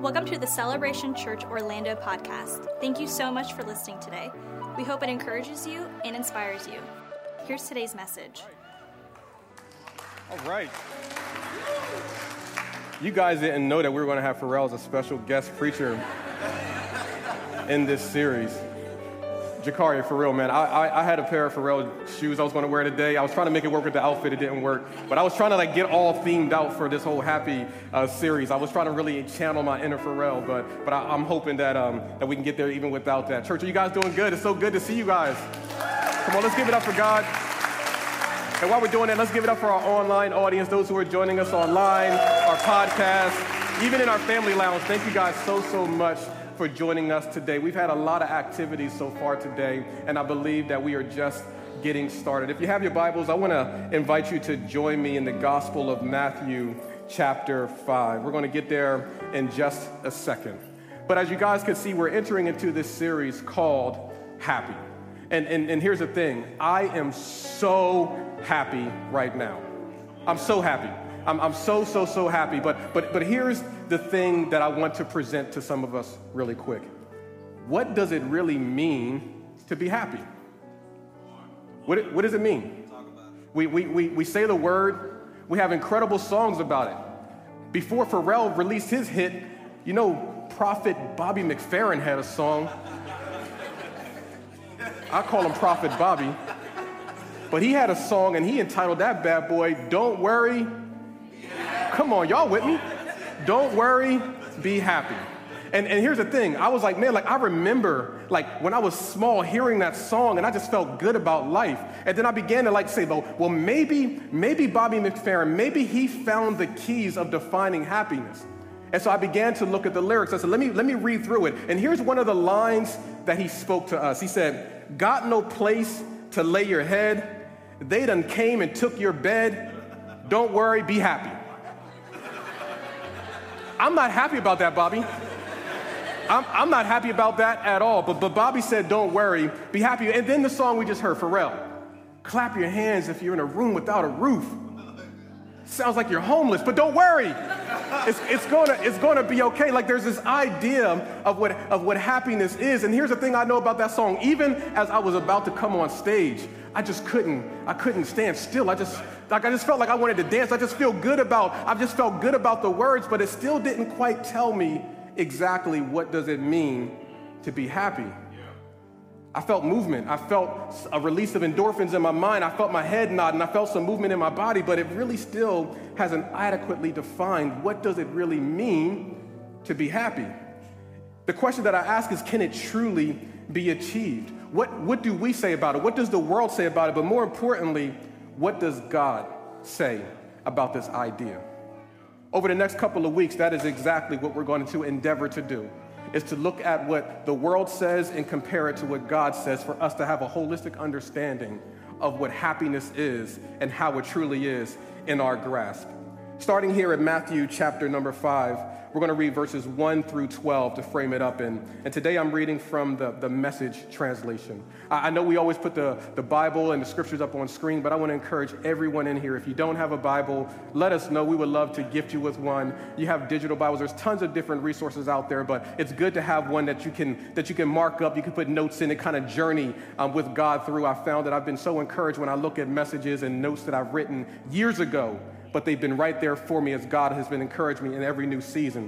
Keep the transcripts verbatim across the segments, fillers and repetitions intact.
Welcome to the Celebration Church Orlando podcast. Thank you so much for listening today. We hope it encourages you and inspires you. Here's today's message. All right. You guys didn't know that we were going to have Pharrell as a special guest preacher in this series. Jacari, for real, man. I, I I had a pair of Pharrell shoes I was going to wear today. I was trying to make it work with the outfit. It didn't work. But I was trying to like get all themed out for this whole happy uh, series. I was trying to really channel my inner Pharrell, but but I, I'm hoping that um that we can get there even without that. Church, are you guys doing good? It's so good to see you guys. Come on, let's give it up for God. And while we're doing that, let's give it up for our online audience, those who are joining us online, our podcast, even in our family lounge. Thank you guys so, so much for joining us today. We've had a lot of activities so far today, and I believe that we are just getting started. If you have your Bibles, I want to invite you to join me in the Gospel of Matthew chapter five. We're going to get there in just a second. But as you guys can see, we're entering into this series called Happy. And, and, and here's the thing. I am so happy right now. I'm so happy. I'm, I'm so, so, so happy. But, but, but here's the thing that I want to present to some of us really quick. What does it really mean to be happy? What, what does it mean? We, we, we, we say the word. We have incredible songs about it. Before Pharrell released his hit, you know, Prophet Bobby McFerrin had a song. I call him Prophet Bobby. But he had a song, and he entitled that bad boy, Don't Worry. Come on, y'all with me? Don't worry, be happy. And and here's the thing. I was like, man, like I remember like when I was small hearing that song, and I just felt good about life. And then I began to like say, well, well maybe, maybe Bobby McFerrin, maybe he found the keys of defining happiness. And so I began to look at the lyrics. I said, let me let me read through it. And here's one of the lines that he spoke to us. He said, got no place to lay your head. They done came and took your bed. Don't worry, be happy. I'm not happy about that, Bobby. I'm, I'm not happy about that at all. But, but Bobby said, don't worry, be happy. And then the song we just heard, Pharrell, clap your hands if you're in a room without a roof. Sounds like you're homeless, but don't worry. It's, it's gonna, it's gonna be okay. Like there's this idea of what, of what happiness is. And here's the thing I know about that song. Even as I was about to come on stage, I just couldn't, I couldn't stand still. I just, like, I just felt like I wanted to dance. I just feel good about, I just felt good about the words, but it still didn't quite tell me exactly what does it mean to be happy. I felt movement. I felt a release of endorphins in my mind. I felt my head nod, and I felt some movement in my body, but it really still hasn't adequately defined what does it really mean to be happy. The question that I ask is, can it truly be achieved? What, what do we say about it? What does the world say about it? But more importantly, what does God say about this idea? Over the next couple of weeks, that is exactly what we're going to endeavor to do. Is to look at what the world says and compare it to what God says for us to have a holistic understanding of what happiness is and how it truly is in our grasp. Starting here at Matthew chapter number five, we're going to read verses one through twelve to frame it up in. And today I'm reading from the, the Message translation. I, I know we always put the, the Bible and the scriptures up on screen, but I want to encourage everyone in here, if you don't have a Bible, let us know. We would love to gift you with one. You have digital Bibles. There's tons of different resources out there, but it's good to have one that you can that you can mark up. You can put notes in it, kind of journey um, with God through. I found that I've been so encouraged when I look at messages and notes that I've written years ago, but they've been right there for me as God has been encouraging me in every new season.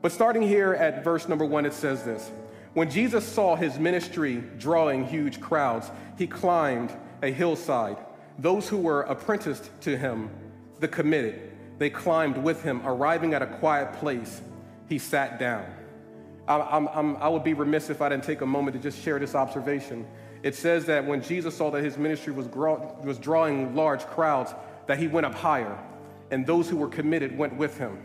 But starting here at verse number one, it says this. When Jesus saw his ministry drawing huge crowds, he climbed a hillside. Those who were apprenticed to him, the committed, they climbed with him. Arriving at a quiet place, he sat down. I, I'm, I'm, I would be remiss if I didn't take a moment to just share this observation. It says that when Jesus saw that his ministry was, grow, was drawing large crowds, that he went up higher, and those who were committed went with him.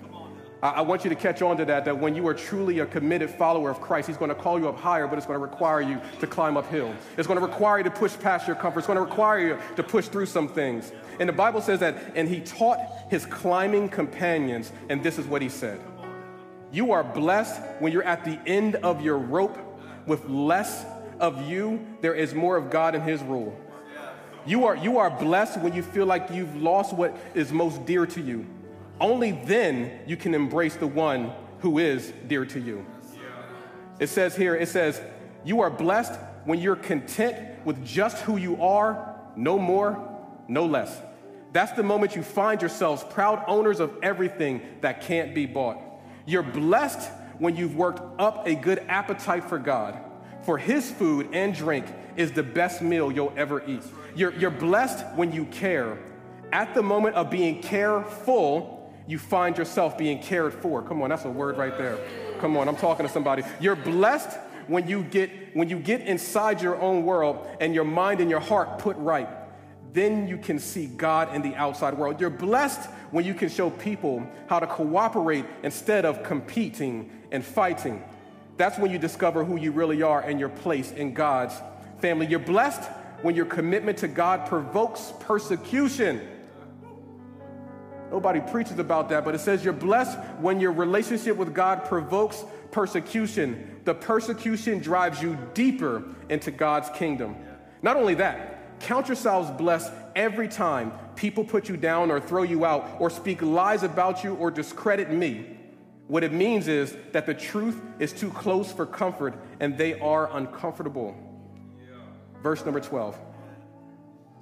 I, I want you to catch on to that, that when you are truly a committed follower of Christ, he's going to call you up higher, but it's going to require you to climb uphill. It's going to require you to push past your comfort. It's going to require you to push through some things. And the Bible says that, and he taught his climbing companions, and this is what he said. You are blessed when you're at the end of your rope. With less of you, there is more of God and his rule. You are you are blessed when you feel like you've lost what is most dear to you. Only then you can embrace the one who is dear to you. It says here, it says, you are blessed when you're content with just who you are, no more, no less. That's the moment you find yourselves proud owners of everything that can't be bought. You're blessed when you've worked up a good appetite for God, for his food and drink is the best meal you'll ever eat. You're, you're blessed when you care. At the moment of being careful, you find yourself being cared for. Come on, that's a word right there. Come on, I'm talking to somebody. You're blessed when you get when you get inside your own world and your mind and your heart put right. Then you can see God in the outside world. You're blessed when you can show people how to cooperate instead of competing and fighting. That's when you discover who you really are and your place in God's family. You're blessed when your commitment to God provokes persecution. Nobody preaches about that, but it says you're blessed when your relationship with God provokes persecution. The persecution drives you deeper into God's kingdom. Not only that, count yourselves blessed every time people put you down or throw you out or speak lies about you or discredit me. What it means is that the truth is too close for comfort and they are uncomfortable. Verse number twelve.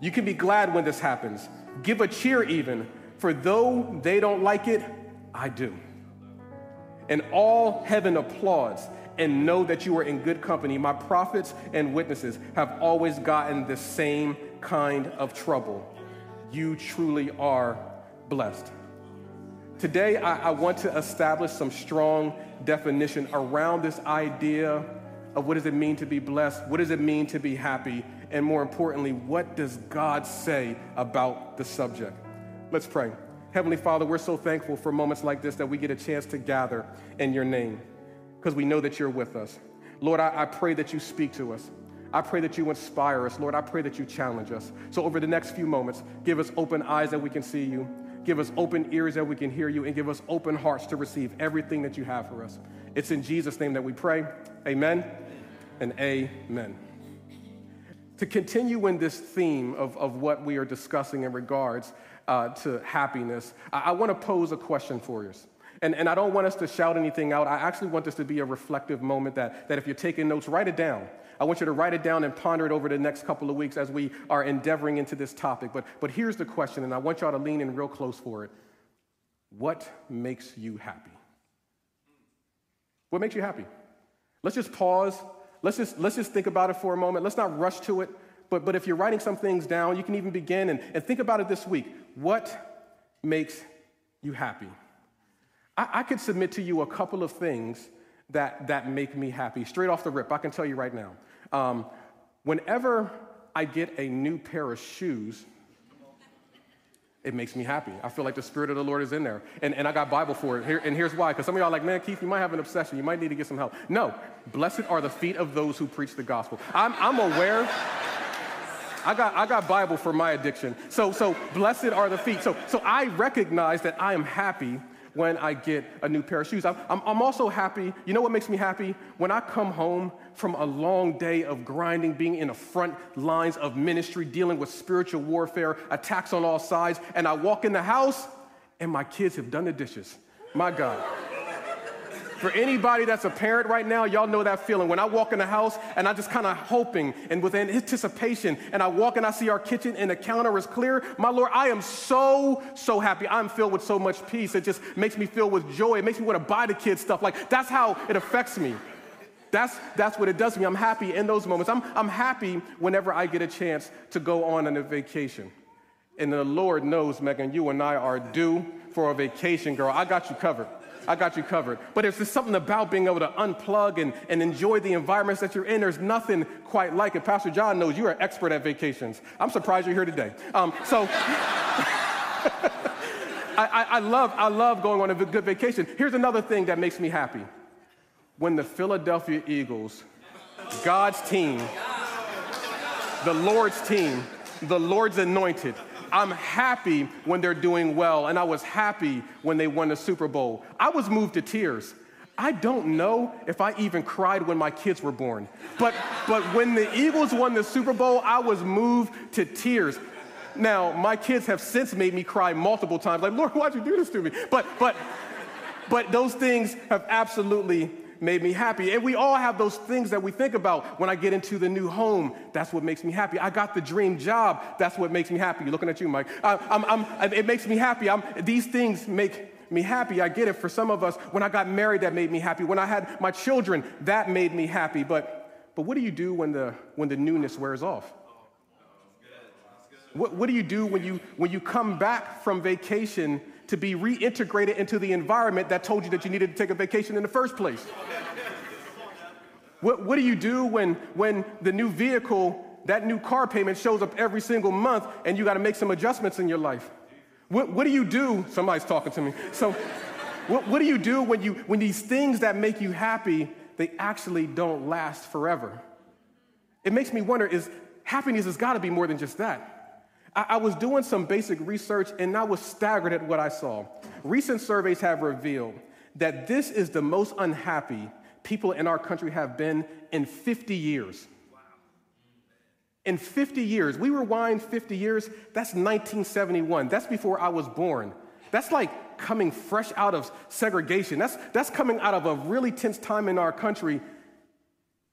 You can be glad when this happens. Give a cheer even, for though they don't like it, I do. And all heaven applauds and know that you are in good company. My prophets and witnesses have always gotten the same kind of trouble. You truly are blessed. Today, I, I want to establish some strong definition around this idea of what does it mean to be blessed, what does it mean to be happy, and more importantly, what does God say about the subject? Let's pray. Heavenly Father, we're so thankful for moments like this that we get a chance to gather in your name because we know that you're with us. Lord, I, I pray that you speak to us. I pray that you inspire us. Lord, I pray that you challenge us. So over the next few moments, give us open eyes that we can see you. Give us open ears that we can hear you, and give us open hearts to receive everything that you have for us. It's in Jesus' name that we pray. Amen and amen. To continue in this theme of, of what we are discussing in regards uh, to happiness, I, I want to pose a question for you. And, and I don't want us to shout anything out. I actually want this to be a reflective moment that, that if you're taking notes, write it down. I want you to write it down and ponder it over the next couple of weeks as we are endeavoring into this topic. But, but here's the question, and I want y'all to lean in real close for it. What makes you happy? What makes you happy? Let's just pause. Let's just, let's just think about it for a moment. Let's not rush to it. But, but if you're writing some things down, you can even begin and, and think about it this week. What makes you happy? I, I could submit to you a couple of things that, that make me happy. Straight off the rip, I can tell you right now. Um, whenever I get a new pair of shoes, it makes me happy. I feel like the Spirit of the Lord is in there. And, and I got Bible for it. Here, and here's why. Because some of y'all are like, man, Keith, you might have an obsession. You might need to get some help. No. Blessed are the feet of those who preach the gospel. I'm, I'm aware. I got, I got Bible for my addiction. So, so blessed are the feet. So, so I recognize that I am happy when I get a new pair of shoes. I'm, I'm, I'm also happy. You know what makes me happy? When I come home from a long day of grinding, being in the front lines of ministry, dealing with spiritual warfare, attacks on all sides, and I walk in the house and my kids have done the dishes. My God. For anybody that's a parent right now, y'all know that feeling. When I walk in the house and I just kind of hoping and with anticipation, and I walk and I see our kitchen and the counter is clear, my Lord, I am so, so happy. I'm filled with so much peace. It just makes me filled with joy. It makes me want to buy the kids stuff. Like, that's how it affects me. That's, that's what it does to me. I'm happy in those moments. I'm, I'm happy whenever I get a chance to go on a vacation. And the Lord knows, Megan, you and I are due for a vacation, girl. I got you covered. I got you covered. But there's just something about being able to unplug and, and enjoy the environments that you're in. There's nothing quite like it. Pastor John knows you're an expert at vacations. I'm surprised you're here today. Um, so I, I, love, I love going on a good vacation. Here's another thing that makes me happy. When the Philadelphia Eagles, God's team, the Lord's team, the Lord's anointed, I'm happy when they're doing well, and I was happy when they won the Super Bowl. I was moved to tears. I don't know if I even cried when my kids were born, but but when the Eagles won the Super Bowl, I was moved to tears. Now, my kids have since made me cry multiple times, like, Lord, why'd you do this to me? But but But those things have absolutely made me happy. And we all have those things that we think about. When I get into the new home, that's what makes me happy. I got the dream job. That's what makes me happy. Looking at you, Mike. I, I'm, I'm, it makes me happy. I'm, these things make me happy. I get it. For some of us, when I got married, that made me happy. When I had my children, that made me happy. But, but what do you do when the, when the newness wears off? What, what do you do when you, when you come back from vacation to be reintegrated into the environment that told you that you needed to take a vacation in the first place? What, what do you do when, when the new vehicle, that new car payment shows up every single month and you got to make some adjustments in your life? What, what do you do? Somebody's talking to me. So what, what do you do when, you, when these things that make you happy, they actually don't last forever? It makes me wonder, is happiness has got to be more than just that. I was doing some basic research, and I was staggered at what I saw. Recent surveys have revealed that this is the most unhappy people in our country have been in fifty years. In fifty years. We rewind fifty years. That's nineteen seventy-one. That's before I was born. That's like coming fresh out of segregation. That's, that's coming out of a really tense time in our country,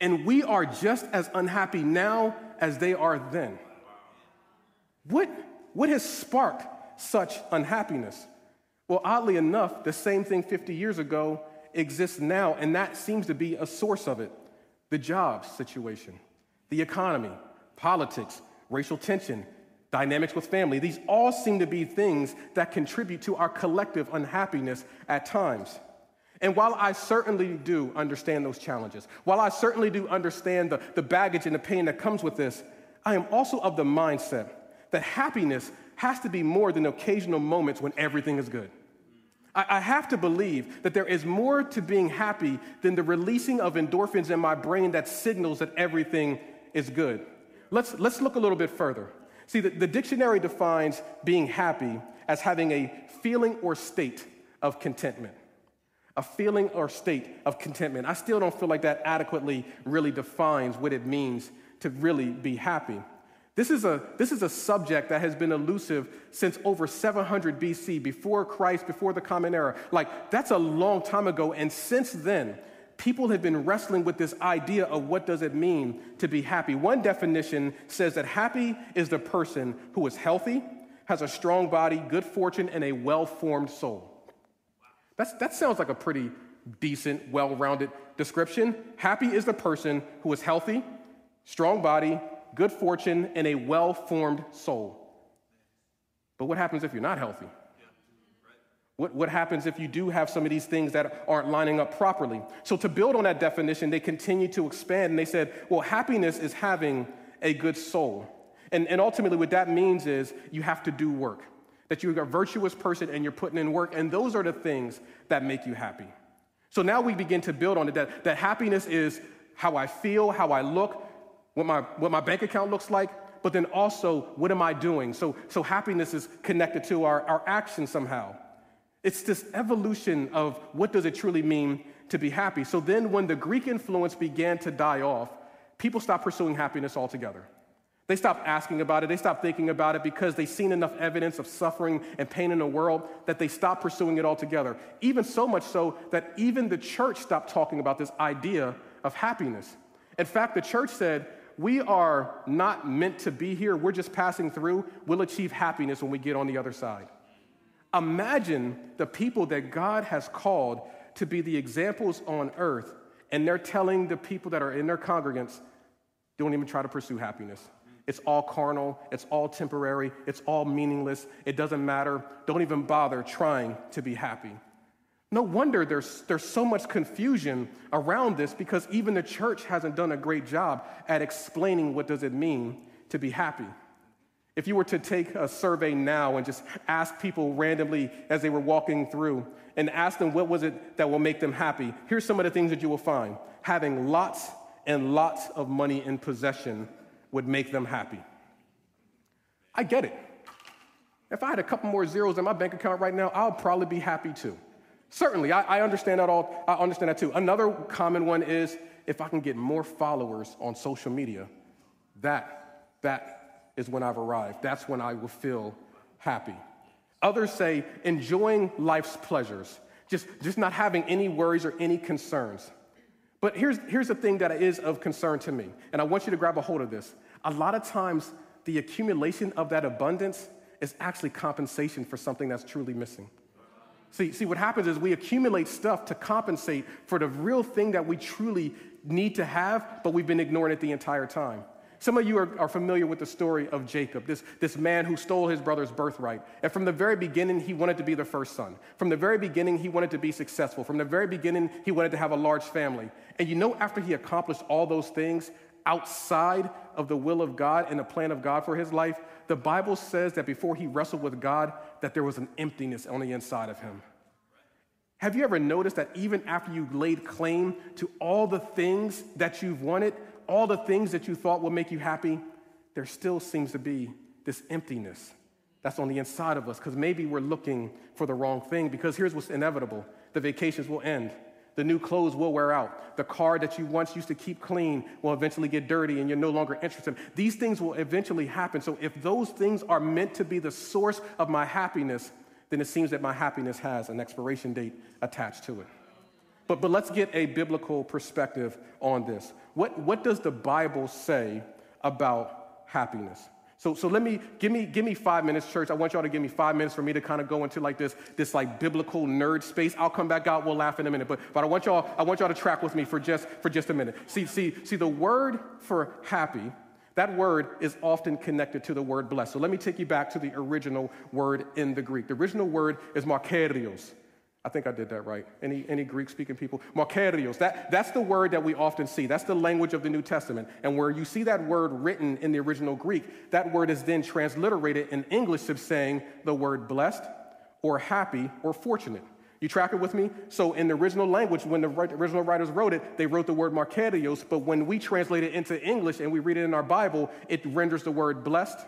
and we are just as unhappy now as they are then. What, what has sparked such unhappiness? Well, oddly enough, the same thing fifty years ago exists now, and that seems to be a source of it. The job situation, the economy, politics, racial tension, dynamics with family. These all seem to be things that contribute to our collective unhappiness at times. And while I certainly do understand those challenges, while I certainly do understand the, the baggage and the pain that comes with this, I am also of the mindset that happiness has to be more than occasional moments when everything is good. I, I have to believe that there is more to being happy than the releasing of endorphins in my brain that signals that everything is good. Let's, let's look a little bit further. See, the, the dictionary defines being happy as having a feeling or state of contentment. A feeling or state of contentment. I still don't feel like that adequately really defines what it means to really be happy. This is a this is a subject that has been elusive since over seven hundred B C, before Christ, before the Common Era. Like, that's a long time ago, and since then, people have been wrestling with this idea of what does it mean to be happy. One definition says that happy is the person who is healthy, has a strong body, good fortune, and a well-formed soul. That's, that sounds like a pretty decent, well-rounded description. Happy is the person who is healthy, strong body, good fortune, and a well-formed soul. But what happens if you're not healthy? What, what happens if you do have some of these things that aren't lining up properly? So to build on that definition, they continue to expand, and they said, well, happiness is having a good soul. And, and ultimately what that means is you have to do work, that you're a virtuous person and you're putting in work, and those are the things that make you happy. So now we begin to build on it, that, that happiness is how I feel, how I look, What my, what my bank account looks like, but then also, what am I doing? So, so happiness is connected to our, our action somehow. It's this evolution of what does it truly mean to be happy. So then when the Greek influence began to die off, people stopped pursuing happiness altogether. They stopped asking about it. They stopped thinking about it because they've seen enough evidence of suffering and pain in the world that they stopped pursuing it altogether. Even so much so that even the church stopped talking about this idea of happiness. In fact, the church said, we are not meant to be here. We're just passing through. We'll achieve happiness when we get on the other side. Imagine the people that God has called to be the examples on earth, and they're telling the people that are in their congregants, don't even try to pursue happiness. It's all carnal. It's all temporary. It's all meaningless. It doesn't matter. Don't even bother trying to be happy. No wonder there's, there's so much confusion around this, because even the church hasn't done a great job at explaining what does it mean to be happy. If you were to take a survey now and just ask people randomly as they were walking through and ask them what was it that will make them happy, here's some of the things that you will find. Having lots and lots of money in possession would make them happy. I get it. If I had a couple more zeros in my bank account right now, I'll probably be happy too. Certainly, I, I understand that all. I understand that too. Another common one is, if I can get more followers on social media, that, that is when I've arrived. That's when I will feel happy. Others say enjoying life's pleasures, Just, just not having any worries or any concerns. But here's, here's the thing that is of concern to me, and I want you to grab a hold of this. A lot of times, the accumulation of that abundance is actually compensation for something that's truly missing. See, see, what happens is we accumulate stuff to compensate for the real thing that we truly need to have, but we've been ignoring it the entire time. Some of you are, are familiar with the story of Jacob, this, this man who stole his brother's birthright. And from the very beginning, he wanted to be the first son. From the very beginning, he wanted to be successful. From the very beginning, he wanted to have a large family. And you know, after he accomplished all those things outside of the will of God and the plan of God for his life, the Bible says that before he wrestled with God, that there was an emptiness on the inside of him. Have you ever noticed that even after you laid claim to all the things that you've wanted, all the things that you thought would make you happy, there still seems to be this emptiness that's on the inside of us, because maybe we're looking for the wrong thing, because here's what's inevitable. The vacations will end. The new clothes will wear out. The car that you once used to keep clean will eventually get dirty and you're no longer interested. These things will eventually happen. So if those things are meant to be the source of my happiness, then it seems that my happiness has an expiration date attached to it. But, but let's get a biblical perspective on this. What, what does the Bible say about happiness? So, so let me, give me, give me five minutes, church. I want y'all to give me five minutes for me to kind of go into like this, this like biblical nerd space. I'll come back out. We'll laugh in a minute. But, but I want y'all, I want y'all to track with me for just, for just a minute. See, see, see the word for happy, that word is often connected to the word blessed. So let me take you back to the original word in the Greek. The original word is makarios. I think I did that right. Any any Greek-speaking people? Makarios. That, that's the word that we often see. That's the language of the New Testament. And where you see that word written in the original Greek, that word is then transliterated in English of saying the word blessed or happy or fortunate. You track it with me? So in the original language, when the original writers wrote it, they wrote the word makarios, but when we translate it into English and we read it in our Bible, it renders the word blessed,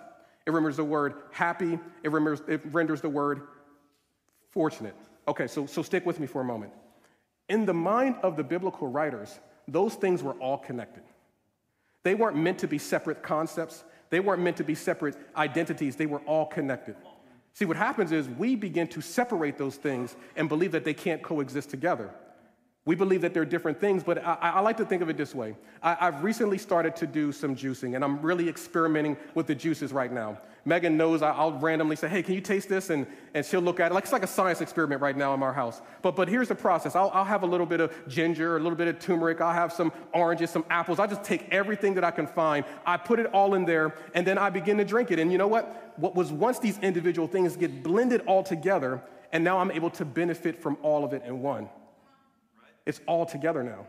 it renders the word happy, it renders, it renders the word fortunate. Okay, so, so stick with me for a moment. In the mind of the biblical writers, those things were all connected. They weren't meant to be separate concepts. They weren't meant to be separate identities. They were all connected. See, what happens is we begin to separate those things and believe that they can't coexist together. We believe that they're different things, but I, I like to think of it this way. I, I've recently started to do some juicing, and I'm really experimenting with the juices right now. Megan knows I, I'll randomly say, hey, can you taste this? And, and she'll look at it. Like, it's like a science experiment right now in our house. But but here's the process. I'll, I'll have a little bit of ginger, a little bit of turmeric. I'll have some oranges, some apples. I just take everything that I can find. I put it all in there, and then I begin to drink it. And you know what? What was once these individual things get blended all together, and now I'm able to benefit from all of it in one. It's all together now.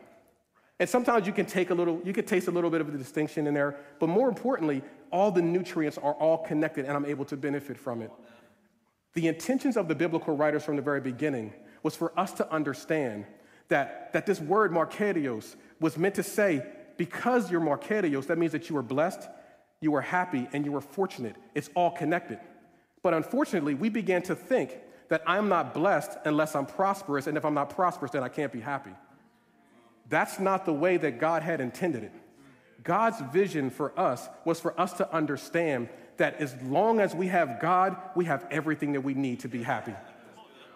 And sometimes you can take a little, you can taste a little bit of the distinction in there, but more importantly, all the nutrients are all connected and I'm able to benefit from it. The intentions of the biblical writers from the very beginning was for us to understand that, that this word makarios was meant to say, because you're makarios, that means that you were blessed, you were happy, and you were fortunate. It's all connected. But unfortunately, we began to think that I'm not blessed unless I'm prosperous, and if I'm not prosperous, then I can't be happy. That's not the way that God had intended it. God's vision for us was for us to understand that as long as we have God, we have everything that we need to be happy.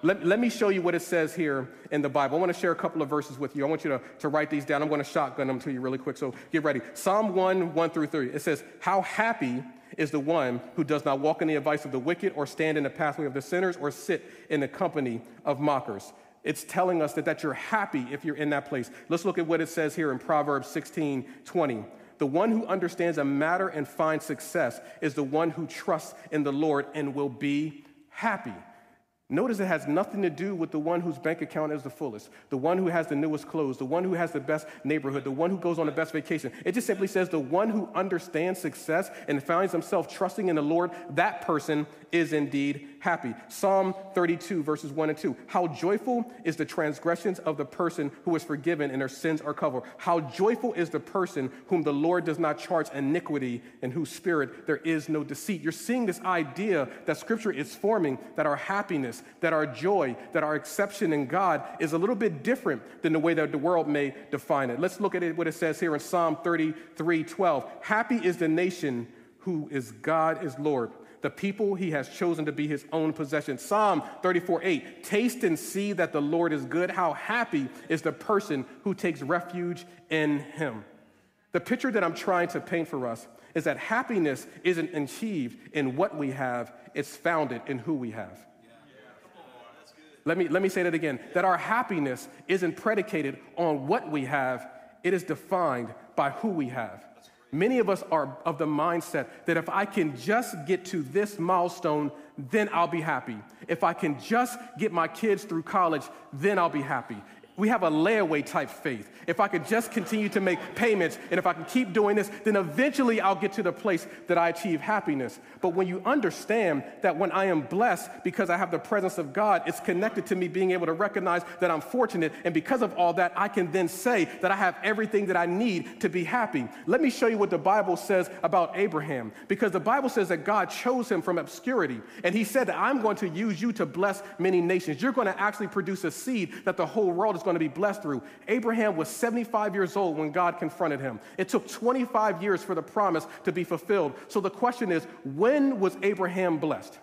Let, let me show you what it says here in the Bible. I want to share a couple of verses with you. I want you to, to write these down. I'm going to shotgun them to you really quick, so get ready. Psalm one, one through three. It says, how happy is the one who does not walk in the advice of the wicked or stand in the pathway of the sinners or sit in the company of mockers. It's telling us that, that you're happy if you're in that place. Let's look at what it says here in Proverbs sixteen twenty. The one who understands a matter and finds success is the one who trusts in the Lord and will be happy. Notice it has nothing to do with the one whose bank account is the fullest, the one who has the newest clothes, the one who has the best neighborhood, the one who goes on the best vacation. It just simply says the one who understands success and finds himself trusting in the Lord, that person is indeed happy. Psalm thirty-two, verses one and two. How joyful is the transgressions of the person who is forgiven and their sins are covered. How joyful is the person whom the Lord does not charge iniquity and whose spirit there is no deceit. You're seeing this idea that Scripture is forming, that our happiness, that our joy, that our acceptance in God is a little bit different than the way that the world may define it. Let's look at it, what it says here in Psalm thirty-three, twelve. Happy is the nation who is God is Lord. the people he has chosen to be his own possession. Psalm thirty-four eight, taste and see that the Lord is good. How happy is the person who takes refuge in him. The picture that I'm trying to paint for us is that happiness isn't achieved in what we have, it's founded in who we have. Yeah. Yeah. That's good. Let me, let me say that again, yeah. That our happiness isn't predicated on what we have, it is defined by who we have. Many of us are of the mindset that if I can just get to this milestone, then I'll be happy. If I can just get my kids through college, then I'll be happy. We have a layaway type faith. If I could just continue to make payments, and if I can keep doing this, then eventually I'll get to the place that I achieve happiness. But when you understand that when I am blessed because I have the presence of God, it's connected to me being able to recognize that I'm fortunate, and because of all that, I can then say that I have everything that I need to be happy. Let me show you what the Bible says about Abraham, because the Bible says that God chose him from obscurity, and he said that I'm going to use you to bless many nations. You're going to actually produce a seed that the whole world is going to be blessed through. Abraham was seventy-five years old when God confronted him. It took twenty-five years for the promise to be fulfilled. So the question is, when was Abraham blessed?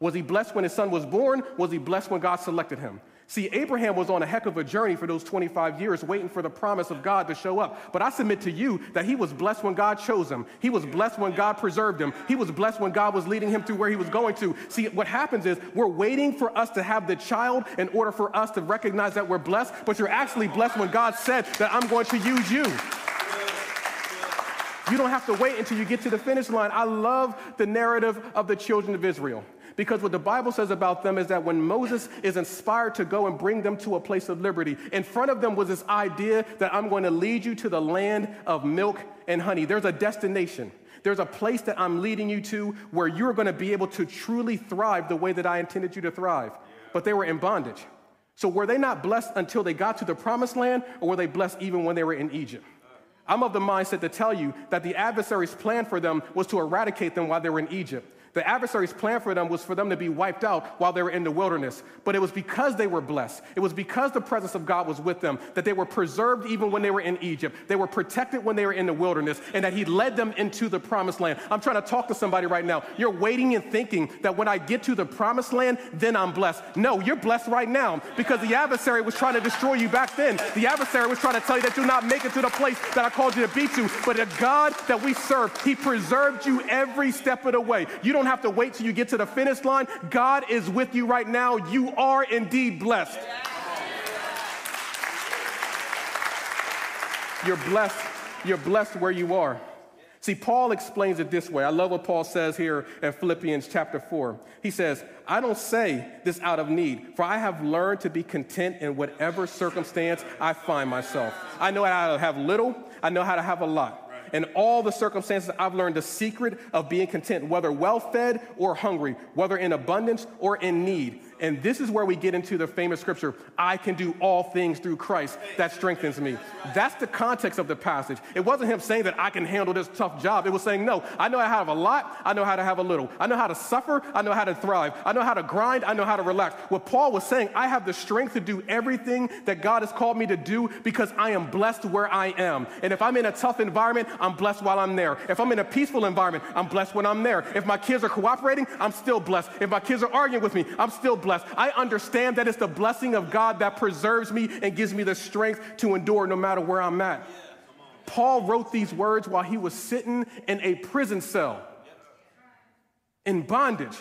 Was he blessed when his son was born? Was he blessed when God selected him? See, Abraham was on a heck of a journey for those twenty-five years waiting for the promise of God to show up. But I submit to you that he was blessed when God chose him. He was blessed when God preserved him. He was blessed when God was leading him to where he was going to. See, what happens is we're waiting for us to have the child in order for us to recognize that we're blessed, but you're actually blessed when God said that I'm going to use you. You don't have to wait until you get to the finish line. I love the narrative of the children of Israel. Because what the Bible says about them is that when Moses is inspired to go and bring them to a place of liberty, in front of them was this idea that I'm going to lead you to the land of milk and honey. There's a destination. There's a place that I'm leading you to where you're going to be able to truly thrive the way that I intended you to thrive. But they were in bondage. So were they not blessed until they got to the promised land, or were they blessed even when they were in Egypt? I'm of the mindset to tell you that the adversary's plan for them was to eradicate them while they were in Egypt. The adversary's plan for them was for them to be wiped out while they were in the wilderness. But it was because they were blessed. It was because the presence of God was with them that they were preserved even when they were in Egypt. They were protected when they were in the wilderness, and that he led them into the promised land. I'm trying to talk to somebody right now. You're waiting and thinking that when I get to the promised land, then I'm blessed. No, you're blessed right now, because the adversary was trying to destroy you back then. The adversary was trying to tell you that you're not making it to the place that I called you to be to. But the God that we serve, he preserved you every step of the way. You don't have to wait till you get to the finish line. God is with you right now. You are indeed blessed. You're blessed. You're blessed where you are. See, Paul explains it this way. I love what Paul says here in Philippians chapter four. He says, I don't say this out of need, for I have learned to be content in whatever circumstance I find myself. I know how to have little. I know how to have a lot. In all the circumstances, I've learned the secret of being content, whether well-fed or hungry, whether in abundance or in need. And this is where we get into the famous scripture, I can do all things through Christ that strengthens me. That's the context of the passage. It wasn't him saying that I can handle this tough job. It was saying, no, I know how to have a lot. I know how to have a little. I know how to suffer. I know how to thrive. I know how to grind. I know how to relax. What Paul was saying, I have the strength to do everything that God has called me to do because I am blessed where I am. And if I'm in a tough environment, I'm blessed while I'm there. If I'm in a peaceful environment, I'm blessed when I'm there. If my kids are cooperating, I'm still blessed. If my kids are arguing with me, I'm still blessed. I understand that it's the blessing of God that preserves me and gives me the strength to endure no matter where I'm at. Paul wrote these words while he was sitting in a prison cell, in bondage,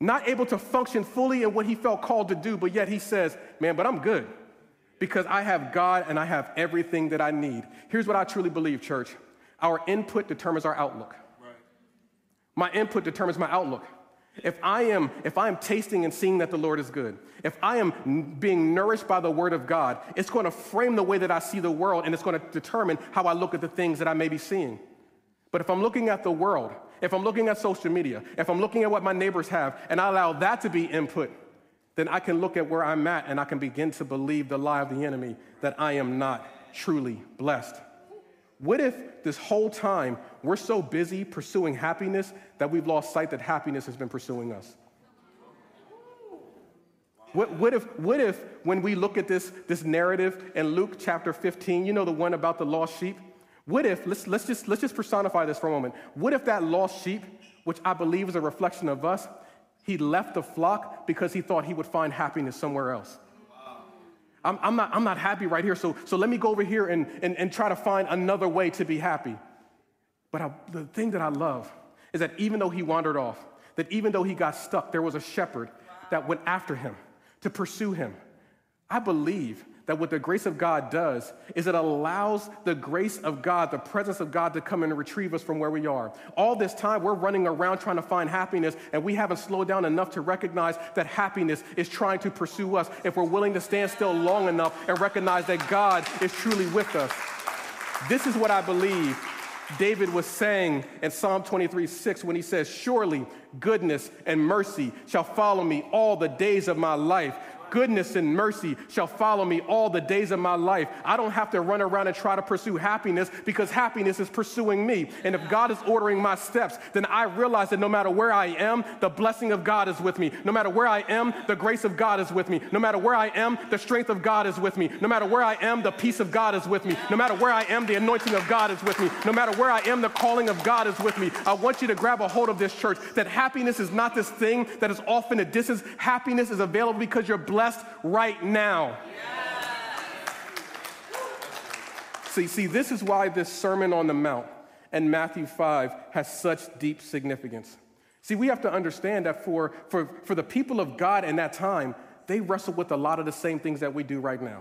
not able to function fully in what he felt called to do, but yet he says, man, but I'm good. Because I have God and I have everything that I need. Here's what I truly believe, church. Our input determines our outlook. Right. My input determines my outlook. If I am, if I am tasting and seeing that the Lord is good, if I am being nourished by the word of God, it's going to frame the way that I see the world, and it's going to determine how I look at the things that I may be seeing. But if I'm looking at the world, if I'm looking at social media, if I'm looking at what my neighbors have, and I allow that to be input, then I can look at where I'm at and I can begin to believe the lie of the enemy that I am not truly blessed. What if this whole time we're so busy pursuing happiness that we've lost sight that happiness has been pursuing us? What, what if, what if when we look at this, this narrative in Luke chapter fifteen, you know, the one about the lost sheep? What if, let's, let's, just, let's just personify this for a moment. What if that lost sheep which I believe is a reflection of us, he left the flock because he thought he would find happiness somewhere else. Wow. I'm, I'm, not, I'm not happy right here, so, so let me go over here and, and, and try to find another way to be happy. But I, the thing that I love is that even though he wandered off, that even though he got stuck, there was a shepherd wow. that went after him to pursue him. I believe that what the grace of God does is it allows the grace of God, the presence of God, to come and retrieve us from where we are. All this time, we're running around trying to find happiness, and we haven't slowed down enough to recognize that happiness is trying to pursue us if we're willing to stand still long enough and recognize that God is truly with us. This is what I believe David was saying in Psalm twenty-three six when he says, "Surely goodness and mercy shall follow me all the days of my life. Goodness and mercy shall follow me all the days of my life." I don't have to run around and try to pursue happiness because happiness is pursuing me. And if God is ordering my steps, then I realize that no matter where I am, the blessing of God is with me. No matter where I am, the grace of God is with me. No matter where I am, the strength of God is with me. No matter where I am, the peace of God is with me. No matter where I am, the anointing of God is with me. No matter where I am, the calling of God is with me. I want you to grab a hold of this, church, that happiness is not this thing that is off in the distance. Happiness is available because you're blessed. Blessed right now. Yes. See, see, this is why this Sermon on the Mount and Matthew five has such deep significance. See, we have to understand that for, for, for the people of God in that time, they wrestled with a lot of the same things that we do right now.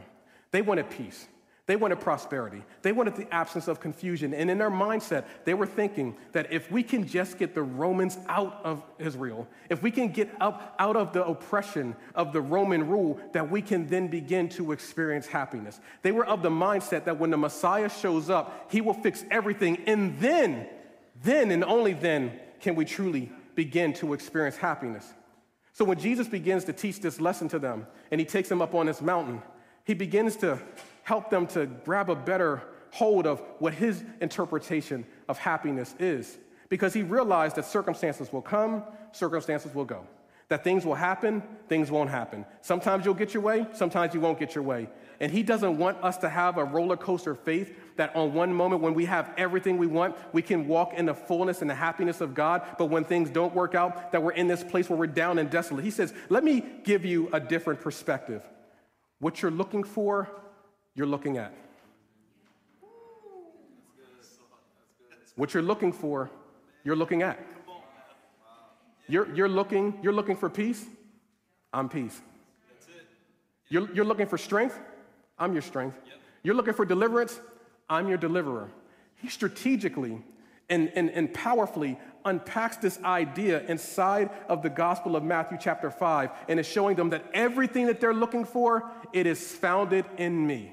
They wanted peace. They wanted prosperity. They wanted the absence of confusion. And in their mindset, they were thinking that if we can just get the Romans out of Israel, if we can get up out of the oppression of the Roman rule, that we can then begin to experience happiness. They were of the mindset that when the Messiah shows up, he will fix everything. And then, then and only then can we truly begin to experience happiness. So when Jesus begins to teach this lesson to them, and he takes them up on this mountain, he begins to help them to grab a better hold of what his interpretation of happiness is. Because he realized that circumstances will come, circumstances will go. That things will happen, things won't happen. Sometimes you'll get your way, sometimes you won't get your way. And he doesn't want us to have a roller coaster faith that on one moment when we have everything we want, we can walk in the fullness and the happiness of God, but when things don't work out, that we're in this place where we're down and desolate. He says, let me give you a different perspective. What you're looking for, you're looking at. What you're looking for, you're looking at. You're, you're, looking, you're looking for peace, I'm peace. You're, you're looking for strength, I'm your strength. You're looking for deliverance, I'm your deliverer. He strategically and, and, and powerfully unpacks this idea inside of the Gospel of Matthew chapter five and is showing them that everything that they're looking for, it is founded in me.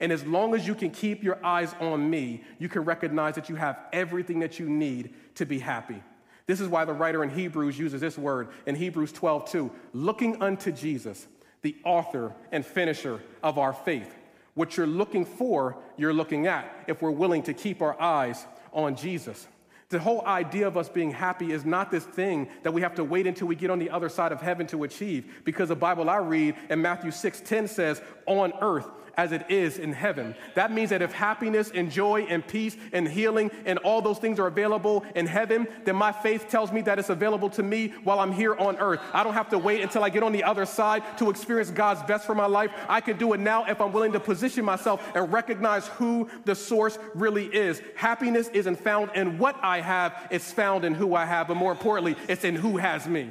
And as long as you can keep your eyes on me, you can recognize that you have everything that you need to be happy. This is why the writer in Hebrews uses this word in Hebrews twelve two, looking unto Jesus, the author and finisher of our faith. What you're looking for, you're looking at if we're willing to keep our eyes on Jesus. The whole idea of us being happy is not this thing that we have to wait until we get on the other side of heaven to achieve, because the Bible I read in Matthew six ten says, on earth as it is in heaven. That means that if happiness and joy and peace and healing and all those things are available in heaven, then my faith tells me that it's available to me while I'm here on earth. I don't have to wait until I get on the other side to experience God's best for my life. I can do it now if I'm willing to position myself and recognize who the source really is. Happiness isn't found in what I have, it's found in who I have, but more importantly, it's in who has me.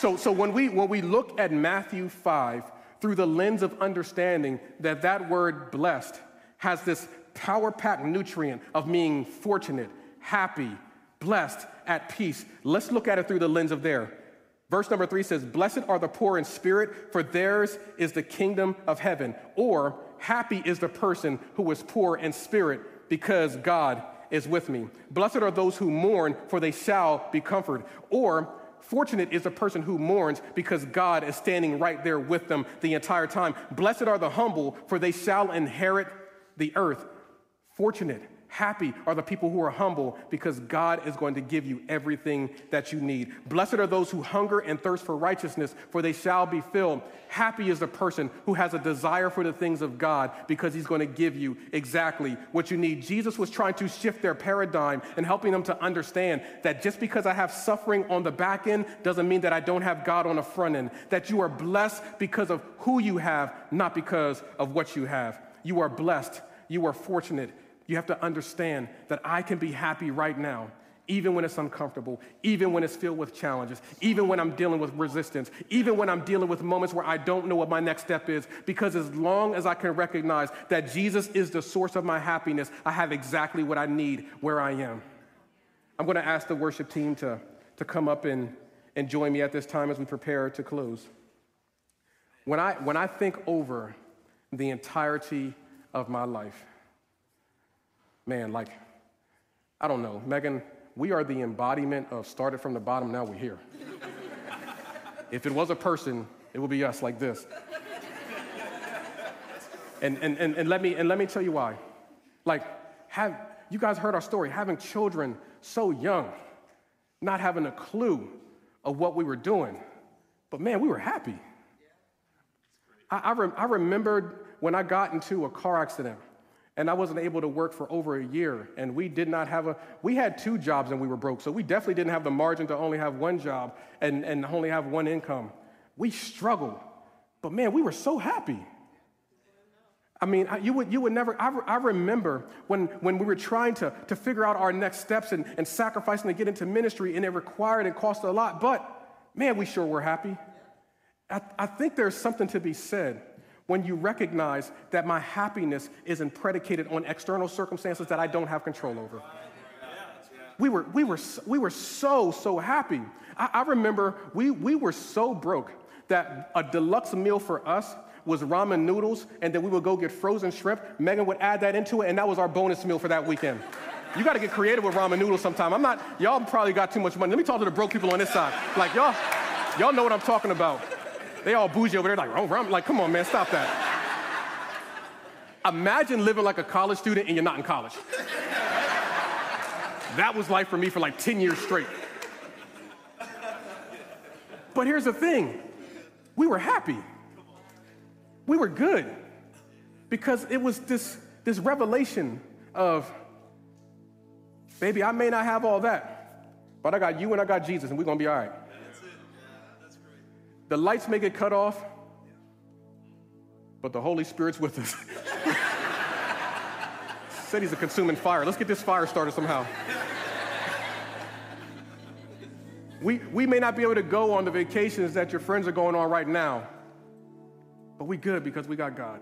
So, so when we when we look at Matthew five through the lens of understanding that that word blessed has this power-packed nutrient of being fortunate, happy, blessed, at peace, let's look at it through the lens of there. Verse number three says, blessed are the poor in spirit, for theirs is the kingdom of heaven. Or happy is the person who is poor in spirit, because God is with me. Blessed are those who mourn, for they shall be comforted. Or fortunate is the person who mourns, because God is standing right there with them the entire time. Blessed are the humble, for they shall inherit the earth. Fortunate Happy are the people who are humble, because God is going to give you everything that you need. Blessed are those who hunger and thirst for righteousness, for they shall be filled. Happy is the person who has a desire for the things of God, because he's going to give you exactly what you need. Jesus was trying to shift their paradigm and helping them to understand that just because I have suffering on the back end doesn't mean that I don't have God on the front end, that you are blessed because of who you have, not because of what you have. You are blessed. You are fortunate. You have to understand that I can be happy right now, even when it's uncomfortable, even when it's filled with challenges, even when I'm dealing with resistance, even when I'm dealing with moments where I don't know what my next step is, because as long as I can recognize that Jesus is the source of my happiness, I have exactly what I need where I am. I'm going to ask the worship team to, to come up and, and join me at this time as we prepare to close. When I, when I think over the entirety of my life, man, like, I don't know, Megan, we are the embodiment of started from the bottom, now we're here. If it was a person, it would be us like this. And, and, and, and, let me, and let me tell you why. Like, have you guys heard our story, having children so young, not having a clue of what we were doing, but man, we were happy. I, I, re- I remembered when I got into a car accident, and I wasn't able to work for over a year, and we did not have a, we had two jobs and we were broke, so we definitely didn't have the margin to only have one job and, and only have one income. We struggled, but man, we were so happy. I mean, you would you would never, I, re, I remember when, when we were trying to, to figure out our next steps and, and sacrificing to get into ministry, and it required and cost a lot, but man, we sure were happy. I, I think there's something to be said when you recognize that my happiness isn't predicated on external circumstances that I don't have control over. We were we were we were so so happy. I, I remember we we were so broke that a deluxe meal for us was ramen noodles, and then we would go get frozen shrimp. Megan would add that into it, and that was our bonus meal for that weekend. You got to get creative with ramen noodles sometime. I'm not. Y'all probably got too much money. Let me talk to the broke people on this side. Like y'all, y'all know what I'm talking about. They all bougie over there, like, oh, I'm like, come on, man, stop that. Imagine living like a college student and you're not in college. That was life for me for like ten years straight. But here's the thing. We were happy. We were good. Because it was this, this revelation of, baby, I may not have all that, but I got you and I got Jesus, and we're going to be all right. The lights may get cut off, but the Holy Spirit's with us. Said he's a consuming fire. Let's get this fire started somehow. we, we may not be able to go on the vacations that your friends are going on right now, but we good because we got God.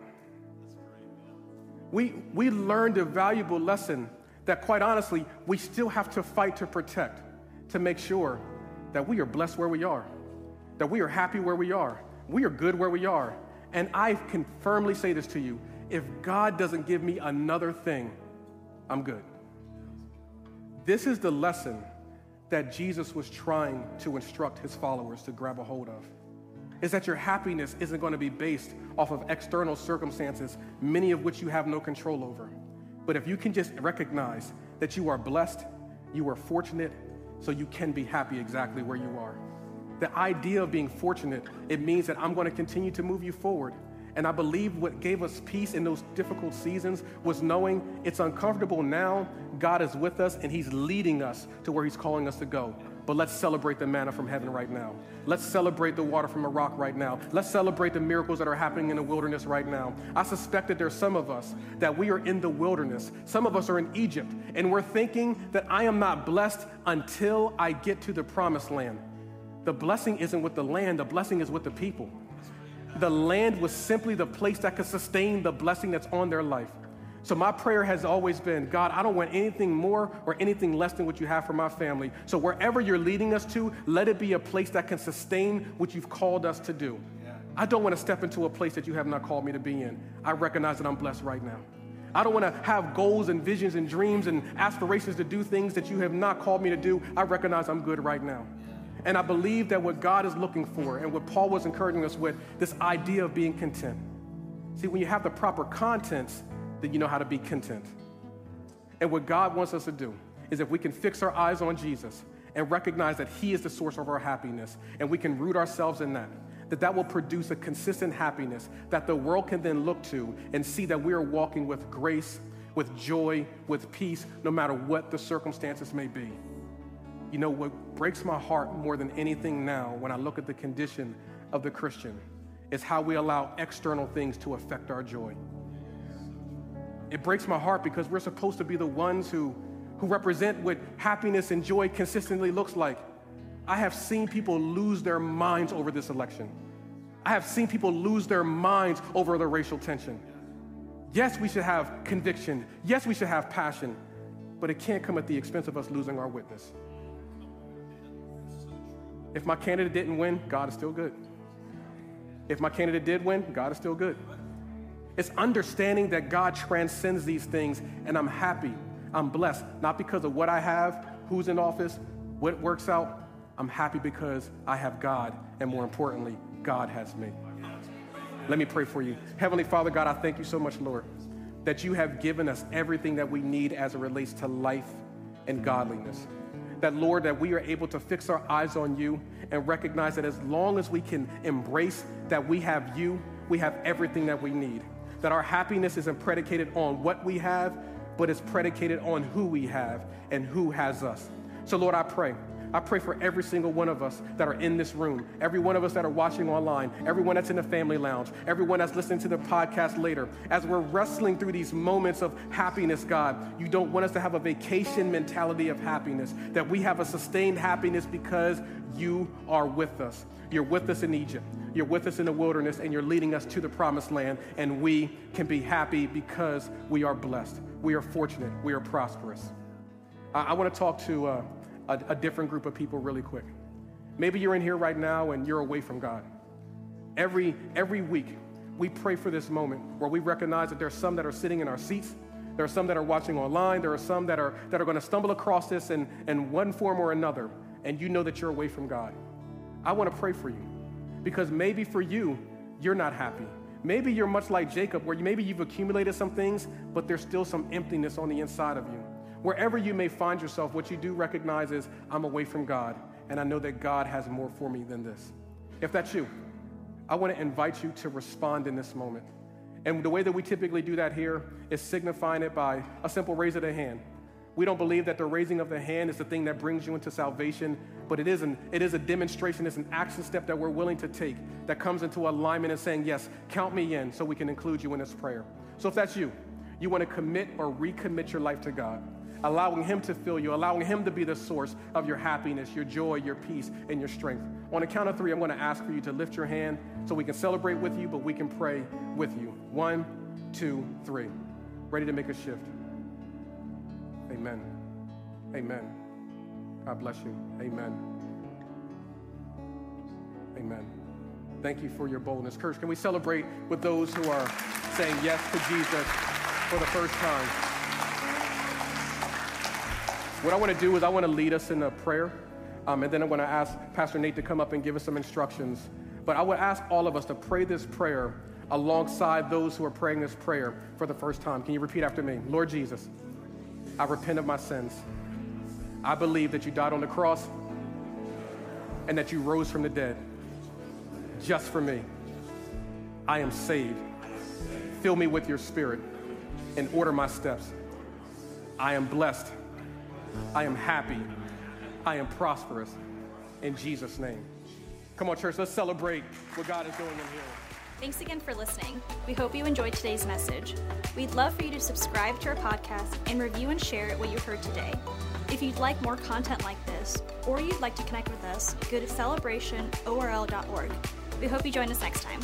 We, we learned a valuable lesson that, quite honestly, we still have to fight to protect, to make sure that we are blessed where we are, that we are happy where we are. We are good where we are. And I can firmly say this to you, if God doesn't give me another thing, I'm good. This is the lesson that Jesus was trying to instruct his followers to grab a hold of, is that your happiness isn't going to be based off of external circumstances, many of which you have no control over. But if you can just recognize that you are blessed, you are fortunate, so you can be happy exactly where you are. The idea of being fortunate, it means that I'm going to continue to move you forward. And I believe what gave us peace in those difficult seasons was knowing it's uncomfortable now, God is with us, and he's leading us to where he's calling us to go. But let's celebrate the manna from heaven right now. Let's celebrate the water from a rock right now. Let's celebrate the miracles that are happening in the wilderness right now. I suspect that there's some of us that we are in the wilderness. Some of us are in Egypt, and we're thinking that I am not blessed until I get to the promised land. The blessing isn't with the land, the blessing is with the people. The land was simply the place that could sustain the blessing that's on their life. So my prayer has always been, God, I don't want anything more or anything less than what you have for my family. So wherever you're leading us to, let it be a place that can sustain what you've called us to do. I don't want to step into a place that you have not called me to be in. I recognize that I'm blessed right now. I don't want to have goals and visions and dreams and aspirations to do things that you have not called me to do. I recognize I'm good right now. And I believe that what God is looking for and what Paul was encouraging us with, this idea of being content. See, when you have the proper contents, then you know how to be content. And what God wants us to do is if we can fix our eyes on Jesus and recognize that he is the source of our happiness, and we can root ourselves in that, that that will produce a consistent happiness that the world can then look to and see that we are walking with grace, with joy, with peace, no matter what the circumstances may be. You know, what breaks my heart more than anything now when I look at the condition of the Christian is how we allow external things to affect our joy. It breaks my heart because we're supposed to be the ones who, who represent what happiness and joy consistently looks like. I have seen people lose their minds over this election. I have seen people lose their minds over the racial tension. Yes, we should have conviction. Yes, we should have passion, but it can't come at the expense of us losing our witness. If my candidate didn't win, God is still good. If my candidate did win, God is still good. It's understanding that God transcends these things, and I'm happy, I'm blessed, not because of what I have, who's in office, what works out. I'm happy because I have God, and more importantly, God has me. Let me pray for you. Heavenly Father, God, I thank you so much, Lord, that you have given us everything that we need as it relates to life and godliness. That, Lord, that we are able to fix our eyes on you and recognize that as long as we can embrace that we have you, we have everything that we need. That our happiness isn't predicated on what we have, but it's predicated on who we have and who has us. So, Lord, I pray. I pray for every single one of us that are in this room, every one of us that are watching online, everyone that's in the family lounge, everyone that's listening to the podcast later. As we're wrestling through these moments of happiness, God, you don't want us to have a vacation mentality of happiness, that we have a sustained happiness because you are with us. You're with us in Egypt. You're with us in the wilderness, and you're leading us to the promised land, and we can be happy because we are blessed. We are fortunate. We are prosperous. I, I want to talk to... Uh, A, a different group of people really quick. Maybe you're in here right now and you're away from God. Every every week, we pray for this moment where we recognize that there's some that are sitting in our seats, there are some that are watching online, there are some that are that are going to stumble across this in, in one form or another, and you know that you're away from God. I want to pray for you, because maybe for you, you're not happy. Maybe you're much like Jacob, where you, maybe you've accumulated some things, but there's still some emptiness on the inside of you. Wherever you may find yourself, what you do recognize is, I'm away from God, and I know that God has more for me than this. If that's you, I want to invite you to respond in this moment. And the way that we typically do that here is signifying it by a simple raise of the hand. We don't believe that the raising of the hand is the thing that brings you into salvation, but it is an, it is a demonstration, it's an action step that we're willing to take that comes into alignment and saying, yes, count me in, so we can include you in this prayer. So if that's you, you want to commit or recommit your life to God, allowing him to fill you, allowing him to be the source of your happiness, your joy, your peace, and your strength. On a count of three, I'm going to ask for you to lift your hand so we can celebrate with you, but we can pray with you. One, two, three. Ready to make a shift. Amen. Amen. God bless you. Amen. Amen. Thank you for your boldness. Church, can we celebrate with those who are saying yes to Jesus for the first time? What I want to do is I want to lead us in a prayer, um, and then I'm going to ask Pastor Nate to come up and give us some instructions. But I would ask all of us to pray this prayer alongside those who are praying this prayer for the first time. Can you repeat after me? Lord Jesus, I repent of my sins. I believe that you died on the cross and that you rose from the dead just for me. I am saved. Fill me with your spirit and order my steps. I am blessed. I am happy. I am prosperous. In Jesus' name. Come on, church, let's celebrate what God is doing in here. Thanks again for listening. We hope you enjoyed today's message. We'd love for you to subscribe to our podcast and review and share what you heard today. If you'd like more content like this, or you'd like to connect with us, go to celebration o r l dot org. We hope you join us next time.